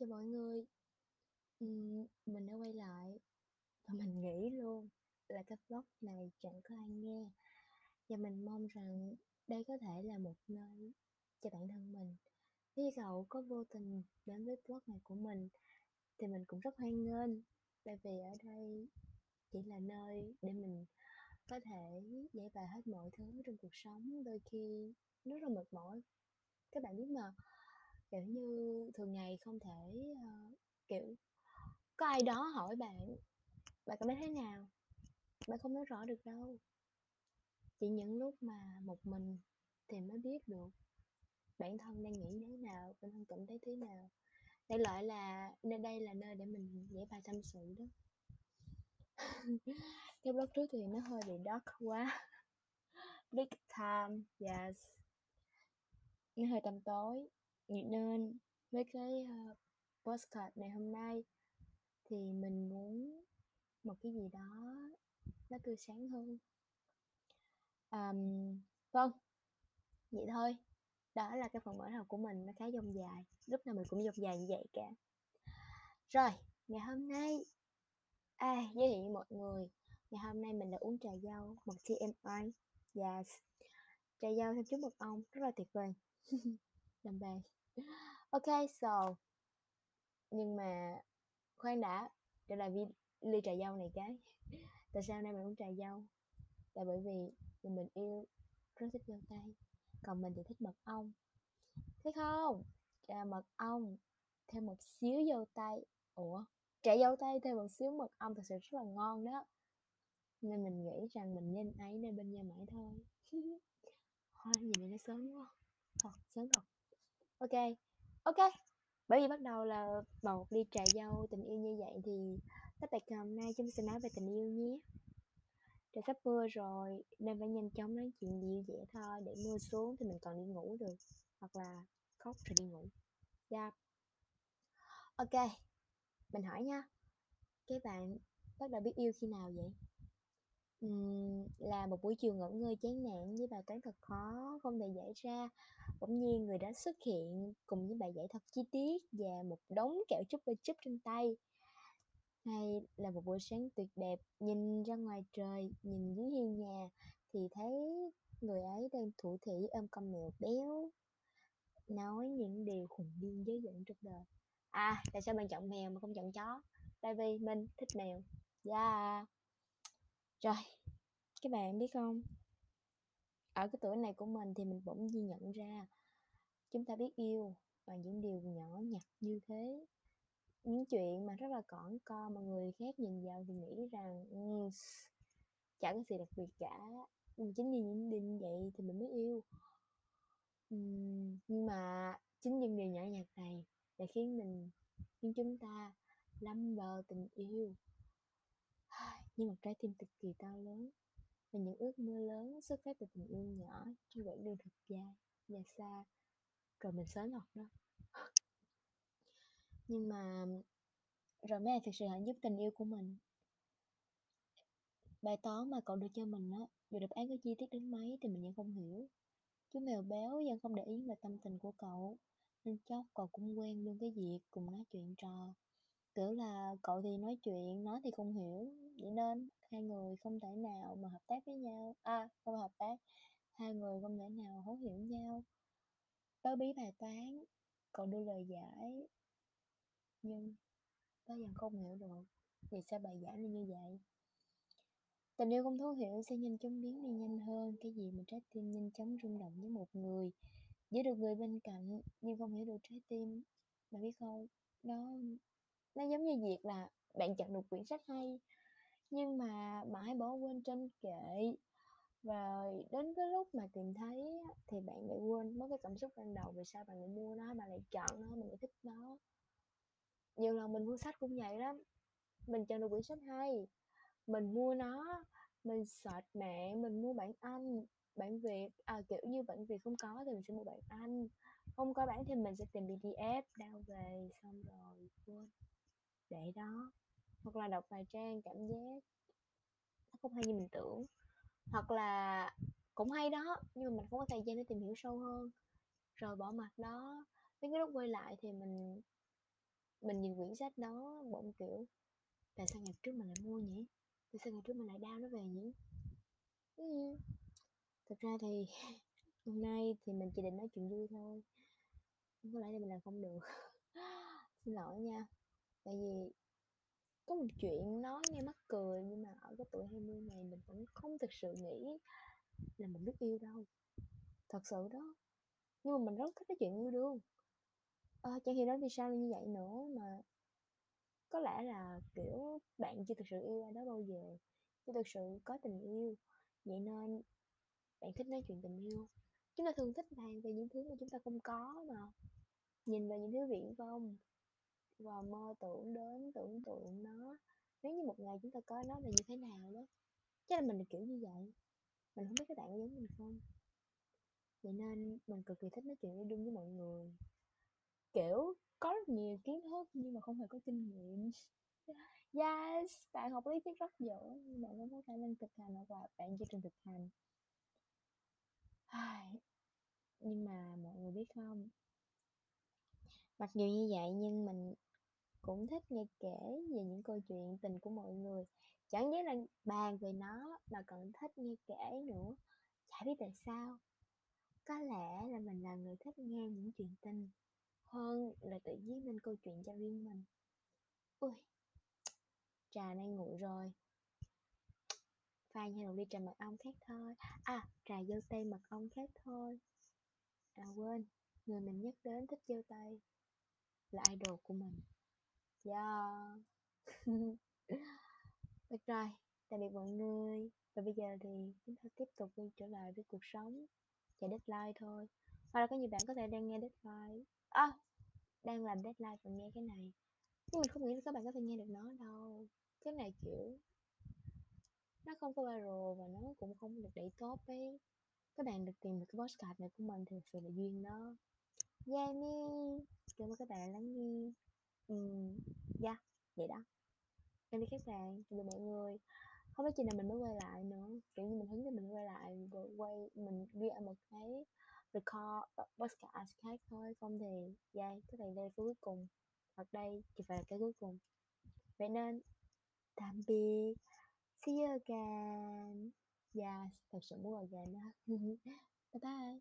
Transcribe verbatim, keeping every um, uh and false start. Chào mọi người, Ừm, mình đã quay lại và mình nghĩ luôn là cái vlog này chẳng có ai nghe, và mình mong rằng đây có thể là một nơi cho bản thân mình. Nếu như cậu có vô tình đến với vlog này của mình thì mình cũng rất hoan nghênh, tại vì ở đây chỉ là nơi để mình có thể giải bày hết mọi thứ trong cuộc sống, đôi khi nó rất là mệt mỏi. Các bạn biết mà, kiểu như thường ngày không thể ờ, kiểu có ai đó hỏi bạn bạn cảm thấy thế nào, bạn không nói rõ được đâu. Chỉ những lúc mà một mình thì mới biết được bản thân đang nghĩ như thế nào, bản thân cảm thấy thế nào. Đại loại là nơi đây là nơi để mình giải bày tâm sự đó. Cái blog trước thì nó hơi bị dark quá, big time, yes, nó hơi tăm tối. Vậy nên với cái ờ, postcard này hôm nay thì mình muốn một cái gì đó nó tươi sáng hơn. Àm, Vâng, vậy thôi. Đó là cái phần mở đầu của mình, nó khá dông dài, lúc nào mình cũng dông dài như vậy cả. Rồi, ngày hôm nay à, giới thiệu với mọi người, ngày hôm nay mình đã uống trà dâu, một tê em i, yes, trà dâu thêm chút mật ong, rất là tuyệt vời. Làm bàn. Ok, so nhưng mà khoan đã, trở lại vi ly trà dâu này cái. Tại sao nay mình uống trà dâu? Là bởi vì mình, mình yêu rất thích dâu tây, còn mình thì thích mật ong, thấy không? Trà mật ong thêm một xíu dâu tây, ủa trà dâu tây thêm một xíu mật ong thật sự rất là ngon đó, nên mình nghĩ rằng mình nên ấy nên bên nhà mãi thôi. Thôi gì mà nó sớm quá, thật sớm thật. ok ok bởi vì bắt đầu là bằng một ly trà dâu tình yêu như vậy thì các bạn ngày hôm nay chúng ta sẽ nói về tình yêu nhé. Trời sắp mưa rồi nên phải nhanh chóng nói chuyện dịu dễ thôi, để mưa xuống thì mình còn đi ngủ được, hoặc là khóc rồi đi ngủ. Dạ. Ok, mình hỏi nha, các bạn bắt đầu biết yêu khi nào vậy? Ừm, là một buổi chiều ngẩn ngơ chán nản với bài toán thật khó không thể giải ra, bỗng nhiên người đó xuất hiện cùng với bài giải thật chi tiết và một đống kẹo chúc bê chúc trên tay. Hay là một buổi sáng tuyệt đẹp, nhìn ra ngoài trời, nhìn dưới hiên nhà thì thấy người ấy đang thủ thỉ ôm con mèo béo, nói những điều khùng điên dữ dội trong đời. À, tại sao mình chọn mèo mà không chọn chó? Tại vì mình thích mèo. Yeah. Rồi, các bạn biết không? Ở cái tuổi này của mình thì mình bỗng nhiên nhận ra chúng ta biết yêu bằng những điều nhỏ nhặt như thế, những chuyện mà rất là cỏn con mà người khác nhìn vào thì nghĩ rằng "Ừ, chả có gì đặc biệt cả", nhưng mà chính vì những điều như vậy thì mình mới yêu. Ừm, nhưng mà chính những điều nhỏ nhặt này đã khiến mình khiến chúng ta lâm vào tình yêu như một trái tim cực kỳ to lớn, và những ước mơ lớn xuất phát từ tình yêu nhỏ trên quãng đường thật dài và xa. Rồi mình sớm học đó. Nhưng mà rồi mới là thực sự hạnh phúc tình yêu của mình. Bài toán mà cậu đưa cho mình á, dù đáp án có chi tiết đến mấy thì mình vẫn không hiểu. Chú mèo béo vẫn không để ý về tâm tình của cậu, nên chót cậu cũng quen luôn cái việc cùng nói chuyện trò. Kiểu là cậu thì nói chuyện, nó thì không hiểu, vậy nên hai người không thể nào mà hợp tác với nhau. À, không hợp tác, hai người không thể nào thấu hiểu nhau. Tớ bí bài toán, cậu đưa lời giải, nhưng tớ vẫn không hiểu được vì sao bài giải nên như vậy. Tình yêu không thấu hiểu sẽ nhanh chóng biến đi nhanh hơn cái gì mà trái tim nhanh chóng rung động với một người. Giữ được người bên cạnh nhưng không hiểu được trái tim, mà biết không, nó nó giống như việc là bạn chọn được quyển sách hay nhưng mà mãi bỏ quên trên kệ, và đến cái lúc mà tìm thấy á, thì bạn lại quên mất cái cảm xúc ban đầu vì sao bạn lại mua nó, bạn lại chọn nó, bạn lại thích nó. Nhiều lần mình mua sách cũng vậy lắm, mình chọn được quyển sách hay, mình mua nó, mình search mạng, mình mua bản Anh, bản Việt, à, kiểu như bản Việt không có thì mình sẽ mua bản Anh, không có bản thì mình sẽ tìm pê đê ép đao về, xong rồi quên để đó, hoặc là đọc vài trang cảm giác nó không hay như mình tưởng, hoặc là cũng hay đó nhưng mà mình không có thời gian để tìm hiểu sâu hơn, rồi bỏ mặc đó. Đến cái lúc quay lại thì mình Mình nhìn quyển sách đó bỗng kiểu, tại sao ngày trước mình lại mua nhỉ? Tại sao ngày trước mình lại đao nó về nhỉ? Ừ. Thực ra thì hôm nay thì mình chỉ định nói chuyện vui thôi, không có lẽ là mình làm không được. Xin lỗi nha. Tại vì có một chuyện nói nghe mắc cười, nhưng mà ở cái tuổi hai mươi này mình vẫn không thực sự nghĩ là mình biết yêu đâu, thật sự đó. Nhưng mà mình rất thích cái chuyện yêu đương. À, chẳng hiểu nói vì sao như vậy nữa, mà có lẽ là kiểu bạn chưa thực sự yêu ai đó bao giờ, chưa thực sự có tình yêu, vậy nên bạn thích nói chuyện tình yêu. Chúng ta thường thích bàn về những thứ mà chúng ta không có, mà nhìn về những thứ viễn vông và mơ tưởng đến, tưởng tượng nó, nếu như một ngày chúng ta có nó là như thế nào đó. Chắc là mình kiểu như vậy. Mình không biết các bạn có giống mình không, vậy nên mình cực kỳ thích nói chuyện yêu đương với mọi người, kiểu có rất nhiều kiến thức nhưng mà không hề có kinh nghiệm. Yes, bạn học lý thuyết rất giỏi nhưng bạn không có khả năng thực hành, hoặc là bạn chưa từng thực hành. Nhưng mà mọi người biết không, mặc dù như vậy nhưng mình cũng thích nghe kể về những câu chuyện tình của mọi người. Chẳng những là bàn về nó mà còn thích nghe kể nữa, chả biết tại sao. Có lẽ là mình là người thích nghe những chuyện tình hơn là tự viết nên câu chuyện cho riêng mình. Ui, trà nay nguội rồi, pha như một ly trà mật ong khác thôi. À, trà dâu tây mật ong khác thôi. À quên, người mình nhắc đến thích dâu tây là idol của mình. Yeah. Được rồi, tạm biệt mọi người. Và bây giờ thì chúng ta tiếp tục đi trở lại với cuộc sống. Chạy deadline thôi. Hoặc là có nhiều bạn có thể đang nghe deadline, à, đang làm deadline và nghe cái này. Nhưng mình không nghĩ là các bạn có thể nghe được nó đâu. Cái này kiểu nó không có viral và nó cũng không được đẩy top ấy. Các bạn được tìm được cái podcast này của mình thì thực sự là duyên đó. Yeah, me. Cảm ơn các bạn đã lắng nghe. Ừm, yeah, vậy đó. Em đi các bạn, chào mọi người. Không biết chừng nào mình mới quay lại nữa. Kiểu như mình hứng thì mình quay lại, rồi quay mình ghi một cái record podcast khác thôi. Không thì yeah, các bạn đây cuối cùng, hoặc đây chỉ phải là cái cuối cùng. Vậy nên tạm biệt. See you again. Yeah, thật sự muốn again đó. Bye bye.